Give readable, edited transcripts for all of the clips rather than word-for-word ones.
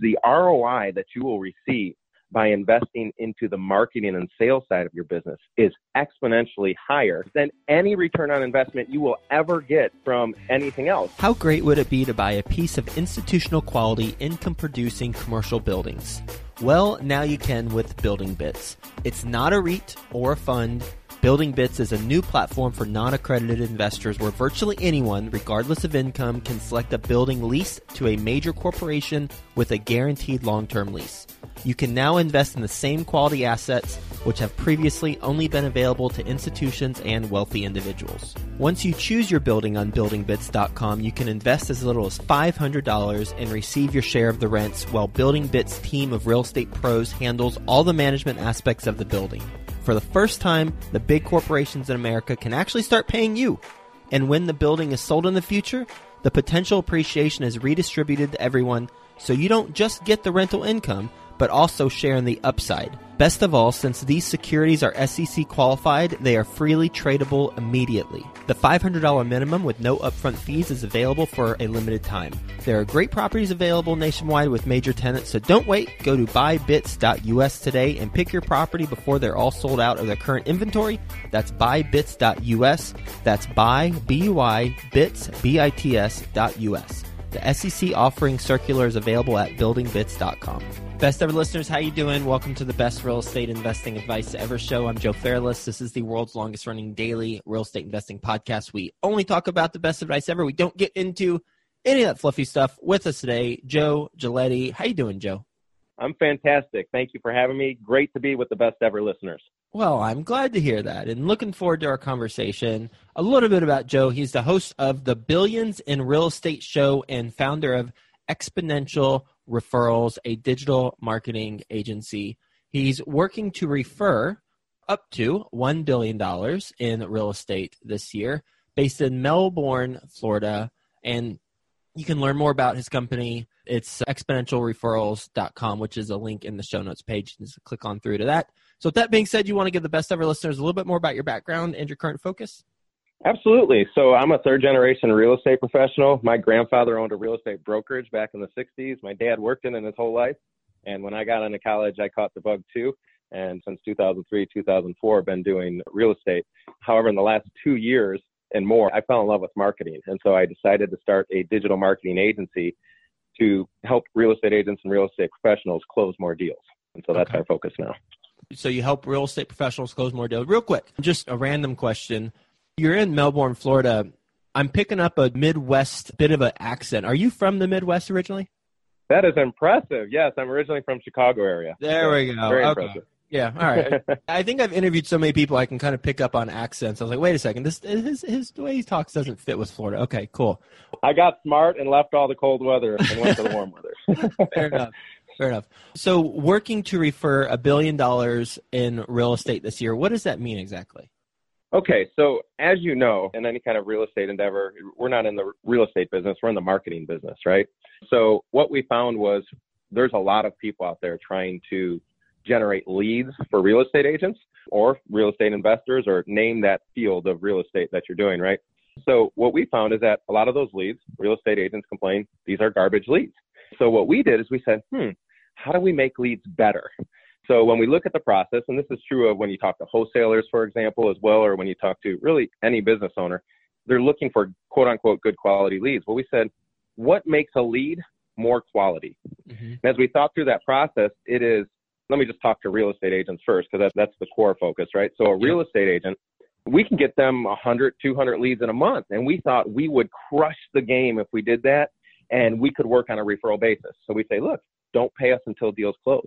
the ROI that you will receive by investing into the marketing and sales side of your business is exponentially higher than any return on investment you will ever get from anything else. How great would it be to buy a piece of institutional quality, income-producing commercial buildings? Well, now you can with Building Bits. It's not a REIT or a fund. Building Bits is a new platform for non-accredited investors where virtually anyone, regardless of income, can select a building lease to a major corporation with a guaranteed long-term lease. You can now invest in the same quality assets which have previously only been available to institutions and wealthy individuals. Once you choose your building on buildingbits.com, you can invest as little as $500 and receive your share of the rents while Building Bits' team of real estate pros handles all the management aspects of the building. For the first time, the big corporations in America can actually start paying you. And when the building is sold in the future, the potential appreciation is redistributed to everyone, so you don't just get the rental income, but also share in the upside. Best of all, since these securities are SEC qualified, they are freely tradable immediately. The $500 minimum with no upfront fees is available for a limited time. There are great properties available nationwide with major tenants, so don't wait. Go to buybits.us today and pick your property before they're all sold out of their current inventory. That's buybits.us. That's buy, B-U-I, bits, B-I-T-S.us. The SEC offering circular is available at buildingbits.com. Best ever listeners, how you doing? Welcome to the best real estate investing advice ever show. I'm Joe Fairless. This is the world's longest running daily real estate investing podcast. We only talk about the best advice ever. We don't get into any of that fluffy stuff. With us today, Joe Giletti. How you doing, Joe? I'm fantastic. Thank you for having me. Great to be with the best ever listeners. Well, I'm glad to hear that and looking forward to our conversation. A little bit about Joe. He's the host of the Billions in Real Estate show and founder of Exponential Referrals, a digital marketing agency. He's working to refer up to $1 billion in real estate this year, based in Melbourne, Florida. And you can learn more about his company. It's exponentialreferrals.com, which is a link in the show notes page. Just click on through to that. So with that being said, you want to give the best ever listeners a little bit more about your background and your current focus? Absolutely. So I'm a third-generation real estate professional. My grandfather owned a real estate brokerage back in the 60s. My dad worked in it his whole life. And when I got into college, I caught the bug too. And since 2003, 2004, I've been doing real estate. However, in the last 2 years and more, I fell in love with marketing. And so I decided to start a digital marketing agency to help real estate agents and real estate professionals close more deals. And so that's our focus now. So you help real estate professionals close more deals. Real quick, just a random question. You're in Melbourne, Florida. I'm picking up a Midwest bit of an accent. Are you from the Midwest originally? That is impressive. Yes, I'm originally from Chicago area. There we go. Very impressive. Yeah, all right. I think I've interviewed so many people I can kind of pick up on accents. I was like, wait a second, this his way he talks doesn't fit with Florida. Okay, cool. I got smart and left all the cold weather and went to the warm weather. Fair enough. Fair enough. So working to refer $1 billion in real estate this year, what does that mean exactly? Okay. So as you know, in any kind of real estate endeavor, we're not in the real estate business. We're in the marketing business, right? So what we found was there's a lot of people out there trying to generate leads for real estate agents or real estate investors, or name that field of real estate that you're doing, right? So what we found is that a lot of those leads, real estate agents complain, these are garbage leads. So what we did is we said, how do we make leads better? So when we look at the process, and this is true of when you talk to wholesalers, for example, as well, or when you talk to really any business owner, they're looking for quote unquote good quality leads. Well, we said, what makes a lead more quality? Mm-hmm. And as we thought through that process, it is, let me just talk to real estate agents first, because that's the core focus, right? So a real estate agent, we can get them 100, 200 leads in a month. And we thought we would crush the game if we did that, and we could work on a referral basis. So we say, look, don't pay us until deals close.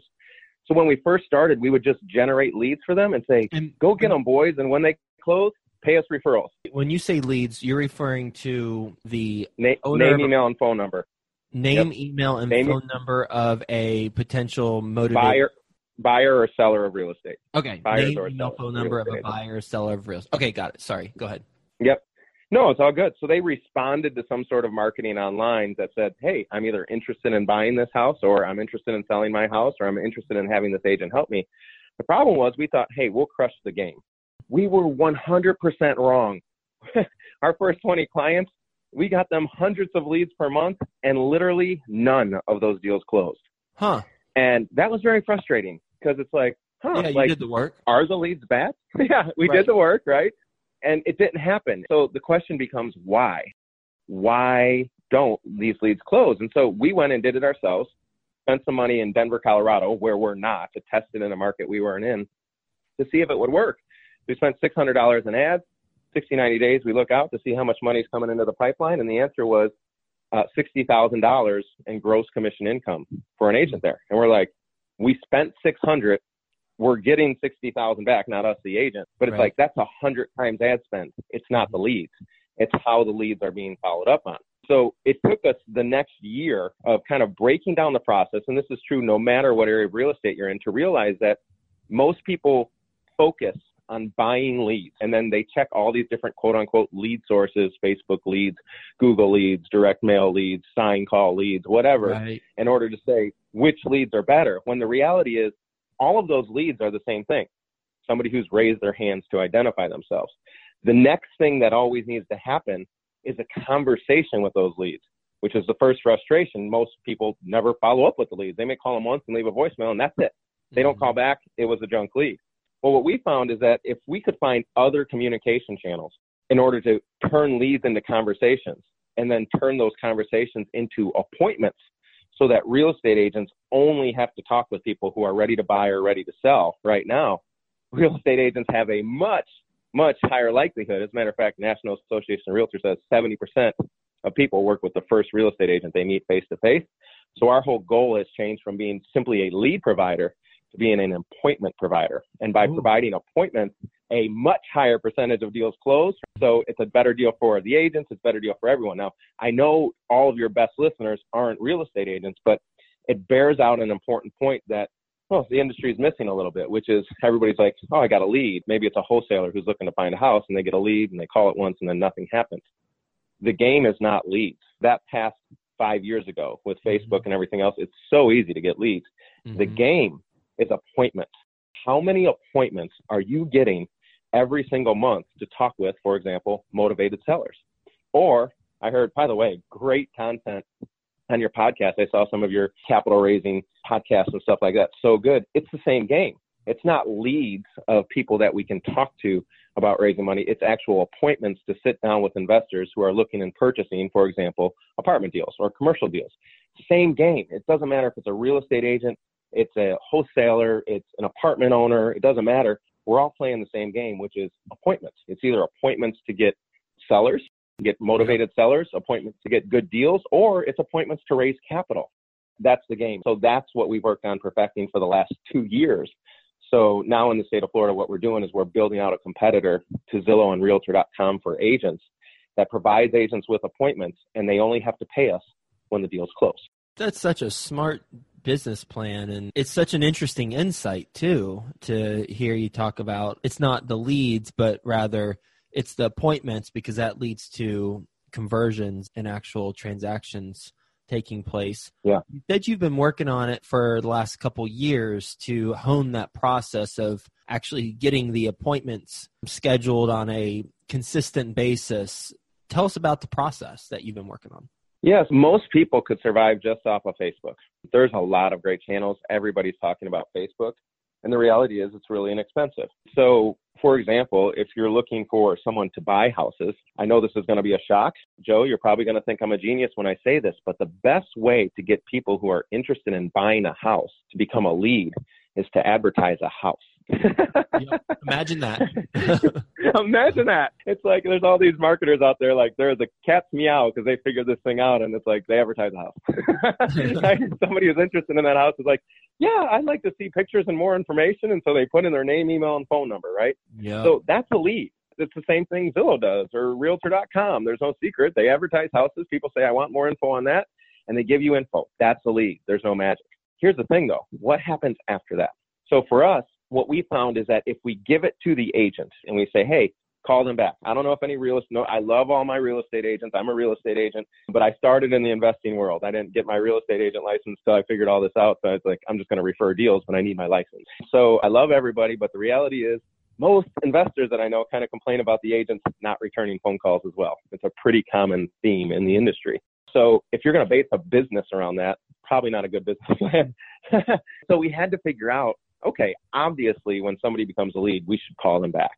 So when we first started, we would just generate leads for them and say, go get them, boys. And when they close, pay us referrals. When you say leads, you're referring to the name, email, and phone number. Name, email, and phone number of a potential motivated buyer or seller of real estate. Okay. Name, email, phone number of a buyer or seller of real estate. Okay, got it. Sorry. Go ahead. Yep. No, it's all good. So they responded to some sort of marketing online that said, hey, I'm either interested in buying this house, or I'm interested in selling my house, or I'm interested in having this agent help me. The problem was we thought, hey, we'll crush the game. We were 100% wrong. Our first 20 clients, we got them hundreds of leads per month, and literally none of those deals closed. Huh. And that was very frustrating because it's like, huh. Yeah, you did the work. Are the leads bad? Yeah, we did the work, right? And it didn't happen. So the question becomes why? Why don't these leads close? And so we went and did it ourselves, spent some money in Denver, Colorado, where we're not, to test it in a market we weren't in to see if it would work. We spent $600 in ads, 60, 90 days. We look out to see how much money is coming into the pipeline. And the answer was $60,000 in gross commission income for an agent there. And we're like, we spent $600. We're getting $60,000 back, not us, the agent. But it's like, that's 100 times ad spend. It's not the leads. It's how the leads are being followed up on. So it took us the next year of kind of breaking down the process. And this is true no matter what area of real estate you're in, to realize that most people focus on buying leads. And then they check all these different quote unquote lead sources, Facebook leads, Google leads, direct mail leads, sign call leads, whatever, in order to say which leads are better. When the reality is all of those leads are the same thing. Somebody who's raised their hands to identify themselves. The next thing that always needs to happen is a conversation with those leads, which is the first frustration. Most people never follow up with the leads. They may call them once and leave a voicemail and that's it. They don't call back. It was a junk lead. Well, what we found is that if we could find other communication channels in order to turn leads into conversations and then turn those conversations into appointments so that real estate agents only have to talk with people who are ready to buy or ready to sell right now, real estate agents have a much, much higher likelihood. As a matter of fact, National Association of Realtors says 70% of people work with the first real estate agent they meet face to face. So our whole goal has changed from being simply a lead provider to being an appointment provider. And by providing appointments, a much higher percentage of deals close. So it's a better deal for the agents. It's a better deal for everyone. Now, I know all of your best listeners aren't real estate agents, but it bears out an important point that the industry is missing a little bit, which is everybody's like, oh, I got a lead. Maybe it's a wholesaler who's looking to find a house and they get a lead and they call it once and then nothing happens. The game is not leads. That passed 5 years ago with Facebook and everything else. It's so easy to get leads. The game is appointments. How many appointments are you getting every single month to talk with, for example, motivated sellers? Or I heard, by the way, great content on your podcast. I saw some of your capital raising podcasts and stuff like that. So good. It's the same game. It's not leads of people that we can talk to about raising money. It's actual appointments to sit down with investors who are looking and purchasing, for example, apartment deals or commercial deals. Same game. It doesn't matter if it's a real estate agent, it's a wholesaler, it's an apartment owner. It doesn't matter. We're all playing the same game, which is appointments. It's either appointments to get sellers, get motivated sellers, appointments to get good deals, or it's appointments to raise capital. That's the game. So that's what we've worked on perfecting for the last 2 years. So now in the state of Florida, what we're doing is we're building out a competitor to Zillow and Realtor.com for agents that provides agents with appointments, and they only have to pay us when the deal's closed. That's such a smart business plan. And it's such an interesting insight too, to hear you talk about, it's not the leads, but rather it's the appointments, because that leads to conversions and actual transactions taking place. Yeah. You said you've been working on it for the last couple years to hone that process of actually getting the appointments scheduled on a consistent basis. Tell us about the process that you've been working on. Yes, most people could survive just off of Facebook. There's a lot of great channels. Everybody's talking about Facebook. And the reality is it's really inexpensive. So, for example, if you're looking for someone to buy houses, I know this is going to be a shock. Joe, you're probably going to think I'm a genius when I say this, but the best way to get people who are interested in buying a house to become a lead is to advertise a house. Imagine that. Imagine that. It's like there's all these marketers out there like they're the cat's meow because they figured this thing out and it's like they advertise a house. Somebody who's interested in that house is like, yeah, I'd like to see pictures and more information. And so they put in their name, email, and phone number, right? Yeah. So that's a lead. It's the same thing Zillow does or Realtor.com. There's no secret. They advertise houses. People say, I want more info on that. And they give you info. That's a lead. There's no magic. Here's the thing, though. What happens after that? So for us, what we found is that if we give it to the agent and we say, hey, call them back. I don't know if any I love all my real estate agents. I'm a real estate agent, but I started in the investing world. I didn't get my real estate agent license till I figured all this out. So I was like, I'm just going to refer deals when I need my license. So I love everybody, but the reality is most investors that I know kind of complain about the agents not returning phone calls as well. It's a pretty common theme in the industry. So if you're going to base a business around that, probably not a good business plan. So we had to figure out, okay, obviously when somebody becomes a lead, we should call them back,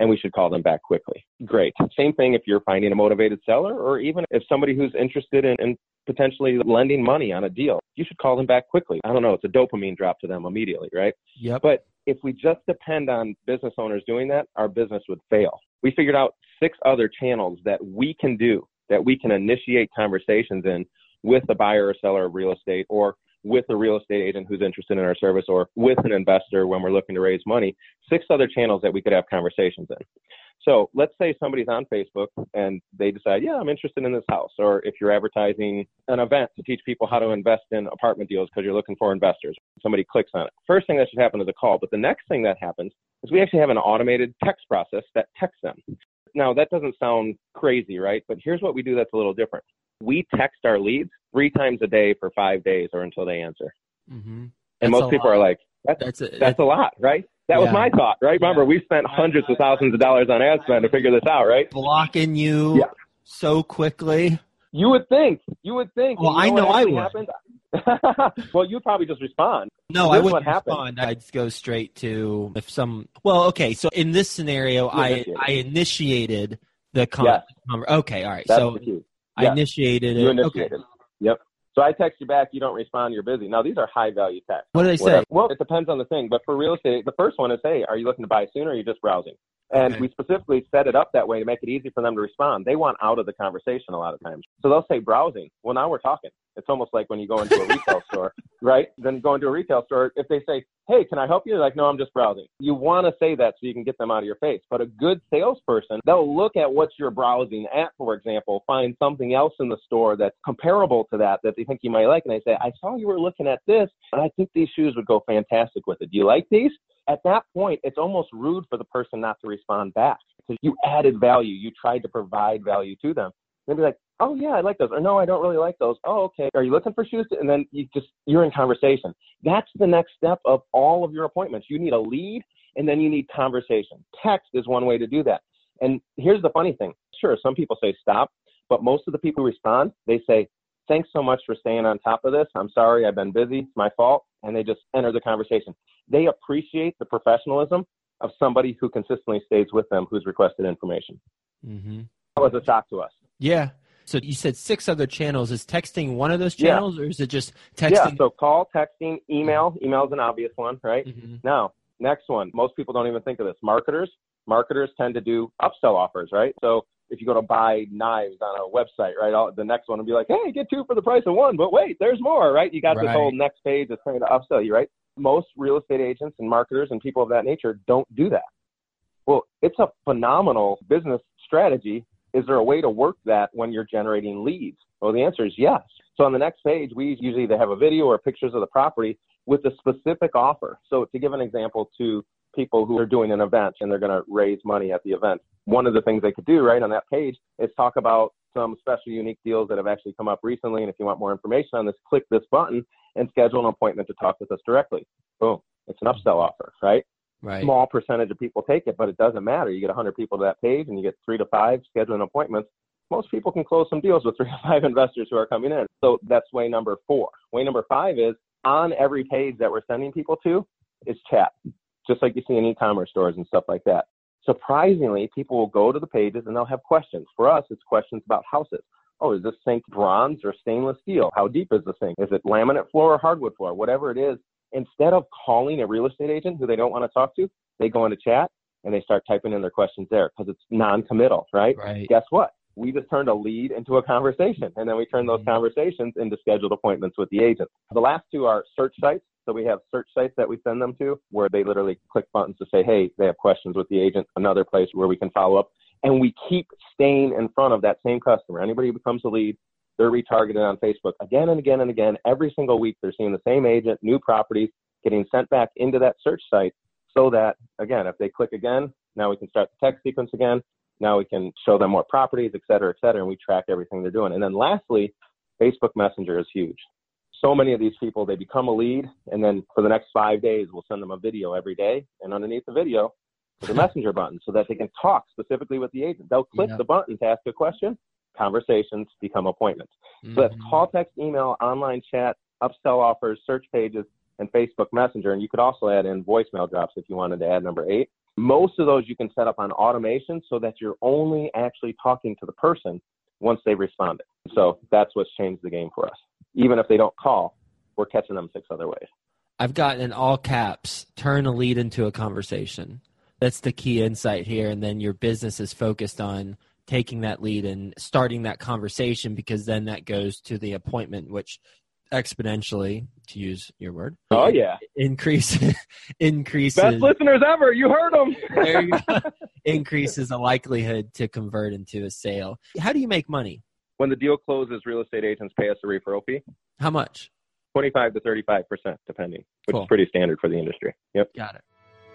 and we should call them back quickly. Great. Same thing if you're finding a motivated seller, or even if somebody who's interested in potentially lending money on a deal, you should call them back quickly. I don't know. It's a dopamine drop to them immediately, right? Yep. But if we just depend on business owners doing that, our business would fail. We figured out 6 other channels that we can do, that we can initiate conversations in with a buyer or seller of real estate, or with a real estate agent who's interested in our service, or with an investor when we're looking to raise money, 6 other channels that we could have conversations in. So let's say somebody's on Facebook and they decide, yeah, I'm interested in this house. Or if you're advertising an event to teach people how to invest in apartment deals because you're looking for investors, somebody clicks on it. First thing that should happen is a call. But the next thing that happens is we actually have an automated text process that texts them. Now, that doesn't sound crazy, right? But here's what we do that's a little different. We text our leads 3 times a day for 5 days or until they answer. Mm-hmm. And most people are like, that's a lot, right? That was my thought, right? Yeah. Remember, we spent hundreds of thousands of dollars on ad spend to figure this out, right? Blocking you so quickly. You would think. Well, I know I would. Well, you'd probably just respond. No, I wouldn't respond. I'd go straight to So in this scenario, I initiated the conversation. Okay, all right. That's so I initiated it. You initiated it. Yep. So I text you back, you don't respond, you're busy. Now, these are high-value texts. What do they say? Well, it depends on the thing. But for real estate, the first one is, hey, are you looking to buy soon, or are you just browsing? And we specifically set it up that way to make it easy for them to respond. They want out of the conversation a lot of times. So they'll say browsing. Well, now we're talking. It's almost like when you go into a retail store, right? Then go into a retail store. If they say, hey, can I help you? They're like, no, I'm just browsing. You want to say that so you can get them out of your face. But a good salesperson, they'll look at what you're browsing at, for example, find something else in the store that's comparable to that they think you might like. And they say, I saw you were looking at this, and I think these shoes would go fantastic with it. Do you like these? At that point, it's almost rude for the person not to respond back, because you added value. You tried to provide value to them. They'd be like, oh, yeah, I like those. Or no, I don't really like those. Oh, okay. Are you looking for shoes? And then you're in conversation. That's the next step of all of your appointments. You need a lead, and then you need conversation. Text is one way to do that. And here's the funny thing. Sure, some people say stop, but most of the people who respond, they say, thanks so much for staying on top of this. I'm sorry, I've been busy. It's my fault. And they just enter the conversation. They appreciate the professionalism of somebody who consistently stays with them, who's requested information. Mm-hmm. That was a shock to us. Yeah. So you said 6 other channels. Is texting one of those channels, or is it just texting? Yeah, so call, texting, email. Email is an obvious one, right? Mm-hmm. Now, next one. Most people don't even think of this. Marketers tend to do upsell offers, right? So if you go to buy knives on a website, right, the next one will be like, hey, get 2 for the price of 1, but wait, there's more, right? You got this whole next page that's trying to upsell you, right? Most real estate agents and marketers and people of that nature don't do that. Well, it's a phenomenal business strategy. Is there a way to work that when you're generating leads? Well, the answer is yes. So on the next page, we usually either have a video or pictures of the property with a specific offer. So to give an example to people who are doing an event and they're going to raise money at the event, one of the things they could do right on that page is talk about some special unique deals that have actually come up recently. And if you want more information on this, click this button and schedule an appointment to talk with us directly. Boom. It's an upsell offer, right? Right. Small percentage of people take it, but it doesn't matter. You get 100 people to that page and you get 3 to 5 scheduling appointments. Most people can close some deals with 3 to 5 investors who are coming in. So that's way number 4. Way number 5 is on every page that we're sending people to is chat, just like you see in e-commerce stores and stuff like that. Surprisingly, people will go to the pages and they'll have questions. For us, it's questions about houses. Oh, is this sink bronze or stainless steel? How deep is the sink? Is it laminate floor or hardwood floor? Whatever it is. Instead of calling a real estate agent who they don't want to talk to, they go into chat and they start typing in their questions there because it's non-committal, right? Guess what? We just turned a lead into a conversation, and then we turn those conversations into scheduled appointments with the agent. The last 2 are search sites. So we have search sites that we send them to where they literally click buttons to say, hey, they have questions with the agent, another place where we can follow up. And we keep staying in front of that same customer. Anybody who becomes a lead, they're retargeted on Facebook again and again and again. Every single week, they're seeing the same agent, new properties, getting sent back into that search site so that, again, if they click again, now we can start the text sequence again. Now we can show them more properties, et cetera, and we track everything they're doing. And then lastly, Facebook Messenger is huge. So many of these people, they become a lead, and then for the next 5 days, we'll send them a video every day. And underneath the video is a messenger button so that they can talk specifically with the agent. They'll click the button to ask a question. conversations become appointments. Mm-hmm. So that's call, text, email, online chat, upsell offers, search pages, and Facebook Messenger. And you could also add in voicemail drops if you wanted to add number 8. Most of those you can set up on automation so that you're only actually talking to the person once they responded. So that's what's changed the game for us. Even if they don't call, we're catching them 6 other ways. I've gotten in all caps, turn a lead into a conversation. That's the key insight here. And then your business is focused on taking that lead and starting that conversation, because then that goes to the appointment, which exponentially, to use your word. Oh yeah. Increases. Best listeners ever. You heard them. There you go. Increases the likelihood to convert into a sale. How do you make money? When the deal closes, real estate agents pay us a referral fee. How much? 25 to 35%, depending, which is pretty standard for the industry. Yep. Got it.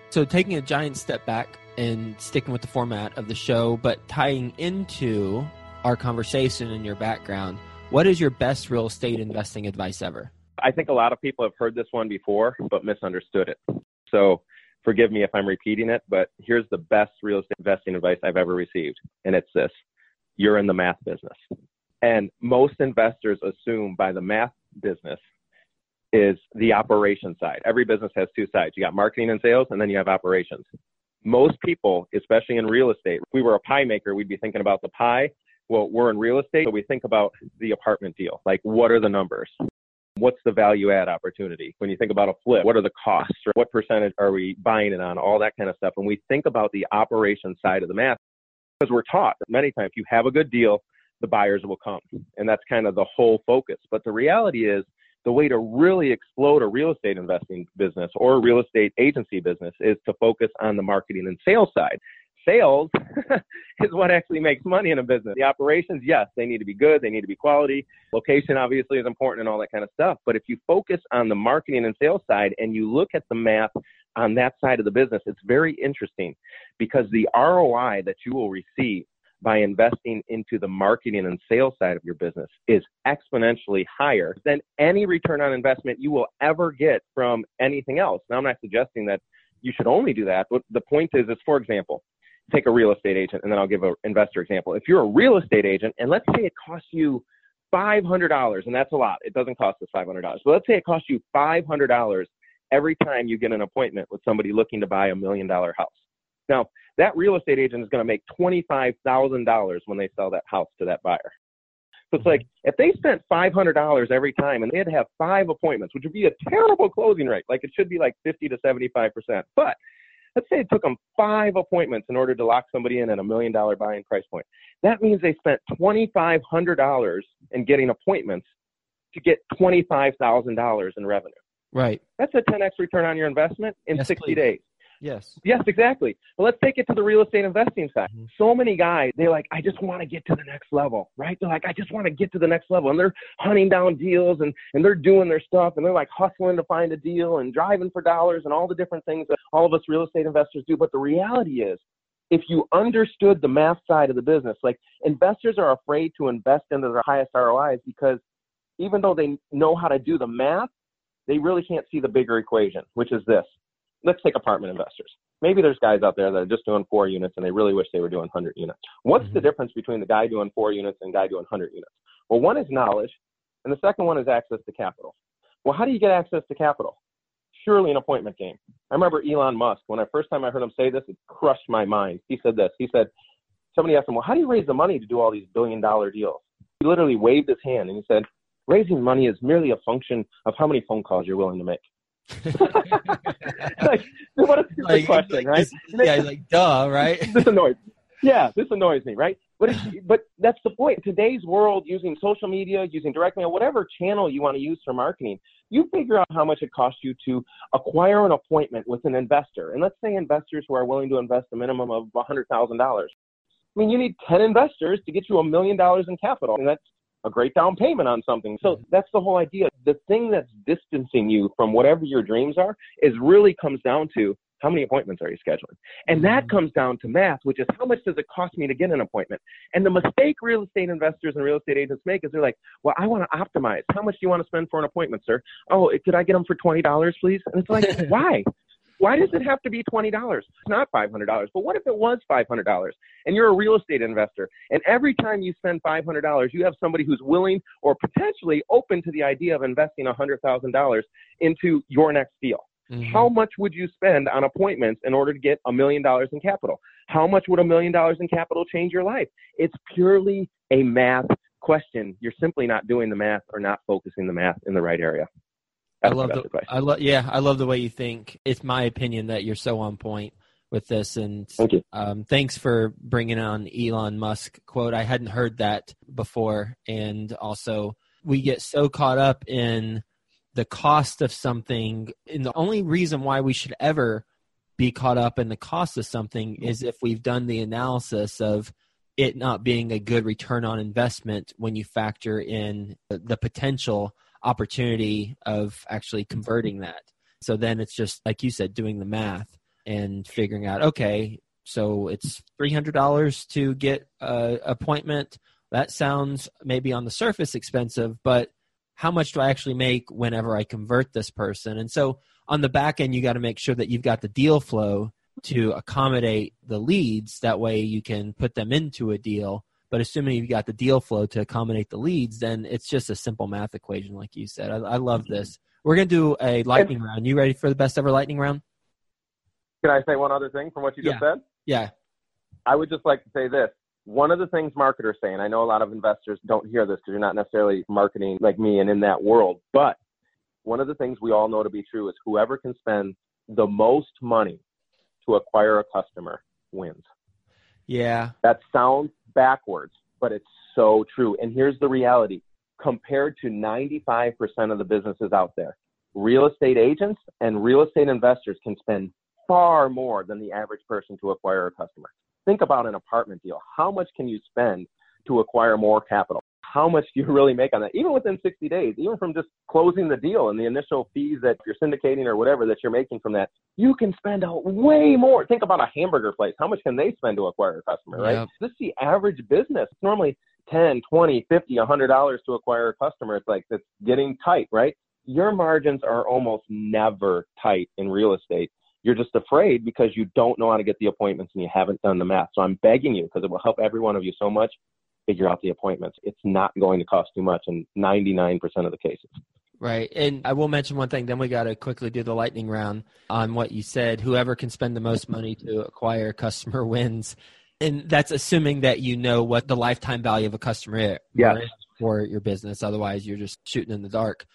So taking a giant step back and sticking with the format of the show, but tying into our conversation and your background, what is your best real estate investing advice ever? I think a lot of people have heard this one before, but misunderstood it. So forgive me if I'm repeating it, but here's the best real estate investing advice I've ever received. And it's this: you're in the math business. And most investors assume by the math business is the operation side. Every business has 2 sides. You got marketing and sales, and then you have operations. Most people, especially in real estate, if we were a pie maker, we'd be thinking about the pie. Well, we're in real estate, so we think about the apartment deal. Like, what are the numbers? What's the value add opportunity? When you think about a flip, what are the costs? Or what percentage are we buying it on? All that kind of stuff. And we think about the operation side of the math because we're taught many times, if you have a good deal, the buyers will come. And that's kind of the whole focus. But the reality is, the way to really explode a real estate investing business or a real estate agency business is to focus on the marketing and sales side. Sales is what actually makes money in a business. The operations, yes, they need to be good. They need to be quality. Location obviously is important and all that kind of stuff. But if you focus on the marketing and sales side and you look at the math on that side of the business, it's very interesting because the ROI that you will receive by investing into the marketing and sales side of your business is exponentially higher than any return on investment you will ever get from anything else. Now, I'm not suggesting that you should only do that, but the point is, for example, take a real estate agent, and then I'll give an investor example. If you're a real estate agent, and let's say it costs you $500, and that's a lot. It doesn't cost us $500. But let's say it costs you $500 every time you get an appointment with somebody looking to buy $1 million house. Now, that real estate agent is going to make $25,000 when they sell that house to that buyer. So it's like, if they spent $500 every time and they had to have 5 appointments, which would be a terrible closing rate. Like, it should be like 50 to 75%. But let's say it took them 5 appointments in order to lock somebody in at $1 million buy-in price point. That means they spent $2,500 in getting appointments to get $25,000 in revenue. Right. That's a 10X return on your investment in 60 days. Yes. Yes, exactly. Well, let's take it to the real estate investing side. Mm-hmm. So many guys, they're like, I just want to get to the next level, right? They're like, I just want to get to the next level. And they're hunting down deals and they're doing their stuff and they're like hustling to find a deal and driving for dollars and all the different things that all of us real estate investors do. But the reality is, if you understood the math side of the business, like, investors are afraid to invest into their highest ROIs because even though they know how to do the math, they really can't see the bigger equation, which is this. Let's take apartment investors. Maybe there's guys out there that are just doing 4 units and they really wish they were doing 100 units. What's the difference between the guy doing 4 units and guy doing 100 units? Well, one is knowledge, and the second one is access to capital. Well, how do you get access to capital? Surely an appointment game. I remember Elon Musk, when I first time I heard him say this, it crushed my mind. He said this. He said, somebody asked him, well, how do you raise the money to do all these $1 billion deals? He literally waved his hand and he said, raising money is merely a function of how many phone calls you're willing to make. Like, what a stupid question, like, right? Duh, right? This annoys me, right? But that's the point. Today's world, using social media, using direct mail, whatever channel you want to use for marketing, you figure out how much it costs you to acquire an appointment with an investor. And let's say investors who are willing to invest a minimum of $100,000. I mean, you need 10 investors to get you $1 million in capital, and that's a great down payment on something. So that's the whole idea. The thing that's distancing you from whatever your dreams are is really comes down to how many appointments are you scheduling? And that comes down to math, which is how much does it cost me to get an appointment? And the mistake real estate investors and real estate agents make is they're like, well, I want to optimize. How much do you want to spend for an appointment, sir? Oh, could I get them for $20, please? And it's like, why? Why does it have to be $20? It's not $500. But what if it was $500 and you're a real estate investor and every time you spend $500, you have somebody who's willing or potentially open to the idea of investing $100,000 into your next deal? Mm-hmm. How much would you spend on appointments in order to get $1 million in capital? How much would $1 million in capital change your life? It's purely a math question. You're simply not doing the math or not focusing the math in the right area. I love the way you think. It's my opinion that you're so on point with this. And thank you. Thanks for bringing on Elon Musk quote. I hadn't heard that before. And also we get so caught up in the cost of something. And the only reason why we should ever be caught up in the cost of something is if we've done the analysis of it not being a good return on investment when you factor in the potential opportunity of actually converting that. So then it's just, like you said, doing the math and figuring out, okay, so it's $300 to get an appointment. That sounds maybe on the surface expensive, but how much do I actually make whenever I convert this person? And so on the back end, you got to make sure that you've got the deal flow to accommodate the leads. That way you can put them into a deal. But assuming you've got the deal flow to accommodate the leads, then it's just a simple math equation, like you said. I love this. We're going to do a lightning round. You ready for the best ever lightning round? Can I say one other thing from what you just said? Yeah. I would just like to say this. One of the things marketers say, and I know a lot of investors don't hear this because you're not necessarily marketing like me and in that world, but one of the things we all know to be true is whoever can spend the most money to acquire a customer wins. Yeah. That sounds backwards, but it's so true. And here's the reality. Compared to 95% of the businesses out there, real estate agents and real estate investors can spend far more than the average person to acquire a customer. Think about an apartment deal. How much can you spend to acquire more capital? How much do you really make on that? Even within 60 days, even from just closing the deal and the initial fees that you're syndicating or whatever that you're making from that, you can spend out way more. Think about a hamburger place. How much can they spend to acquire a customer, right? Yeah. This is the average business. It's normally $10, $20, $50, $100 to acquire a customer. It's like that's getting tight, right? Your margins are almost never tight in real estate. You're just afraid because you don't know how to get the appointments and you haven't done the math. So I'm begging you, because it will help every one of you so much, figure out the appointments. It's not going to cost too much in 99% of the cases. Right. And I will mention one thing, then we got to quickly do the lightning round on what you said. Whoever can spend the most money to acquire a customer wins. And that's assuming that you know what the lifetime value of a customer is for your business. Otherwise, you're just shooting in the dark.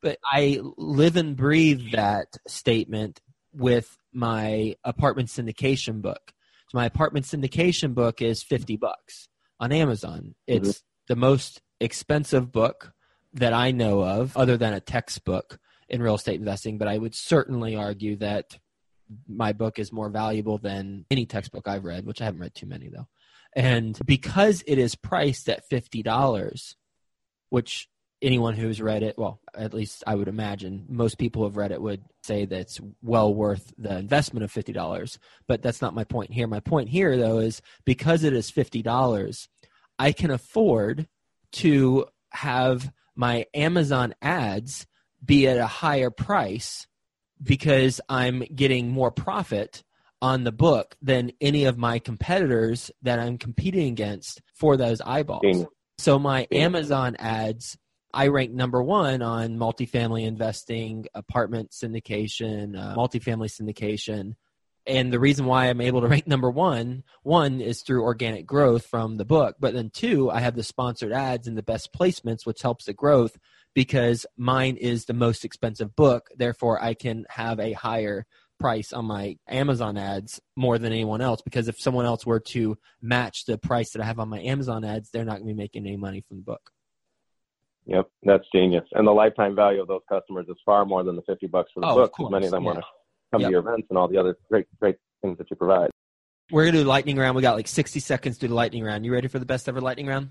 But I live and breathe that statement with my apartment syndication book. So my apartment syndication book is $50 on Amazon. It's the most expensive book that I know of, other than a textbook in real estate investing. But I would certainly argue that my book is more valuable than any textbook I've read, which I haven't read too many though. And because it is priced at $50, which anyone who's read it, well, at least I would imagine most people who have read it would say that's well worth the investment of $50. But that's not my point here. My point here, though, is because it is $50, I can afford to have my Amazon ads be at a higher price because I'm getting more profit on the book than any of my competitors that I'm competing against for those eyeballs. So my Amazon ads, I rank number one on multifamily investing, apartment syndication, multifamily syndication. And the reason why I'm able to rank number one is through organic growth from the book. But then two, I have the sponsored ads and the best placements, which helps the growth because mine is the most expensive book. Therefore, I can have a higher price on my Amazon ads more than anyone else, because if someone else were to match the price that I have on my Amazon ads, they're not going to be making any money from the book. Yep, that's genius. And the lifetime value of those customers is far more than the $50 for the book. Many of them want to come to your events and all the other great things that you provide. We're going to do the lightning round. We got like 60 seconds to do the lightning round. You ready for the best ever lightning round?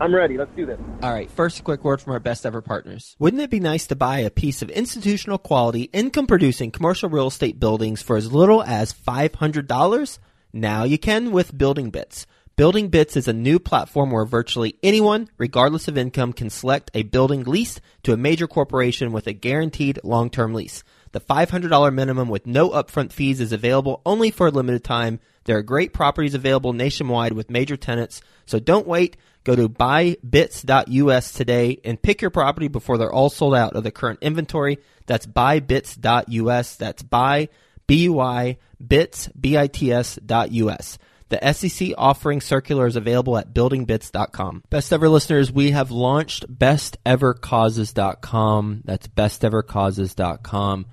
I'm ready. Let's do this. All right. First, a quick word from our best ever partners. Wouldn't it be nice to buy a piece of institutional quality, income producing commercial real estate buildings for as little as $500? Now you can with Building Bits. Building Bits is a new platform where virtually anyone, regardless of income, can select a building leased to a major corporation with a guaranteed long-term lease. The $500 minimum with no upfront fees is available only for a limited time. There are great properties available nationwide with major tenants, so don't wait. Go to buybits.us today and pick your property before they're all sold out of the current inventory. That's buybits.us. That's buy, B-U-Y, bits, B-I-T-S.us. The SEC offering circular is available at buildingbits.com. Best ever listeners, we have launched bestevercauses.com. That's bestevercauses.com.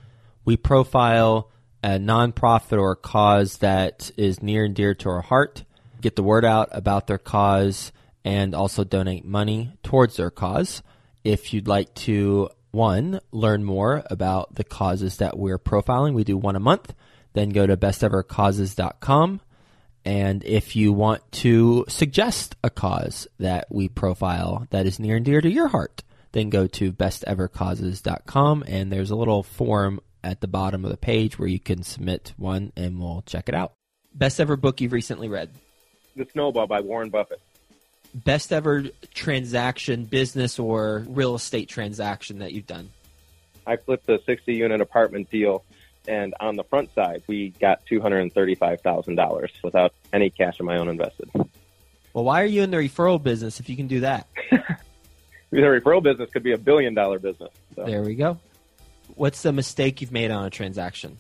We profile a nonprofit or a cause that is near and dear to our heart, get the word out about their cause, and also donate money towards their cause. If you'd like to, one, learn more about the causes that we're profiling, we do one a month, then go to bestevercauses.com. And if you want to suggest a cause that we profile that is near and dear to your heart, then go to bestevercauses.com, and there's a little form at the bottom of the page where you can submit one, and we'll check it out. Best ever book you've recently read? The Snowball by Warren Buffett. Best ever transaction, business or real estate transaction that you've done? I flipped a 60-unit apartment deal. And on the front side, we got $235,000 without any cash of my own invested. Well, why are you in the referral business if you can do that? The referral business could be a billion-dollar business. So. There we go. What's the mistake you've made on a transaction?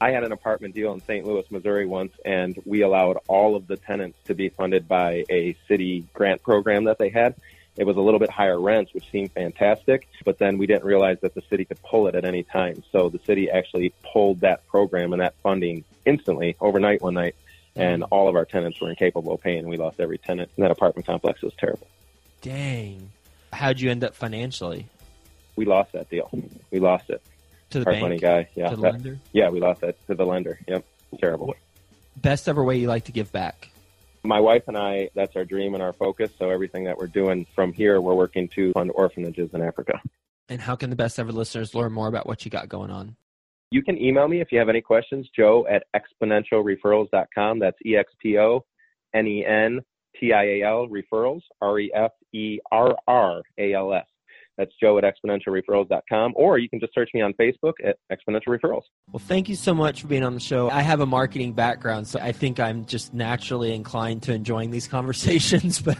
I had an apartment deal in St. Louis, Missouri once, and we allowed all of the tenants to be funded by a city grant program that they had. It was a little bit higher rents, which seemed fantastic, but then we didn't realize that the city could pull it at any time. So the city actually pulled that program and that funding instantly overnight one night, and all of our tenants were incapable of paying, and we lost every tenant. And that apartment complex was terrible. Dang. How'd you end up financially? We lost that deal. We lost it. To the money guy. Yeah, to the lender? Yeah, we lost that to the lender. Yep. Terrible. Best ever way you like to give back? My wife and I, that's our dream and our focus. So everything that we're doing from here, we're working to fund orphanages in Africa. And how can the best ever listeners learn more about what you got going on? You can email me if you have any questions, joe@exponentialreferrals.com. That's EXPONENTIAL referrals, REFERRALS. That's joe@exponentialreferrals.com, or you can just search me on Facebook at Exponential Referrals. Well, thank you so much for being on the show. I have a marketing background, so I think I'm just naturally inclined to enjoying these conversations, but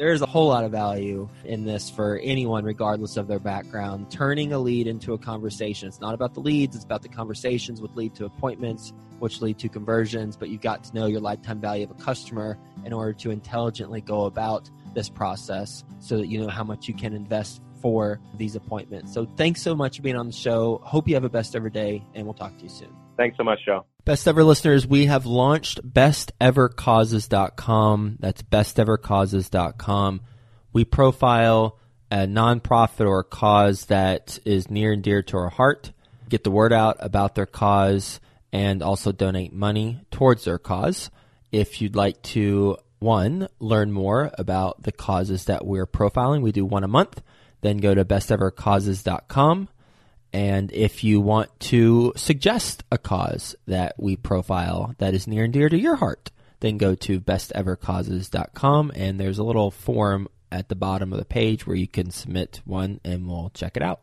there's a whole lot of value in this for anyone, regardless of their background. Turning a lead into a conversation. It's not about the leads. It's about the conversations which lead to appointments, which lead to conversions, but you've got to know your lifetime value of a customer in order to intelligently go about this process so that you know how much you can invest for these appointments. So thanks so much for being on the show. Hope you have a best ever day, and we'll talk to you soon. Thanks so much, Joe. Best ever listeners, we have launched bestevercauses.com. That's bestevercauses.com. We profile a nonprofit or a cause that is near and dear to our heart, get the word out about their cause, and also donate money towards their cause. If you'd like to, one, learn more about the causes that we're profiling, we do one a month, then go to bestevercauses.com. And if you want to suggest a cause that we profile that is near and dear to your heart, then go to bestevercauses.com, and there's a little form at the bottom of the page where you can submit one, and we'll check it out.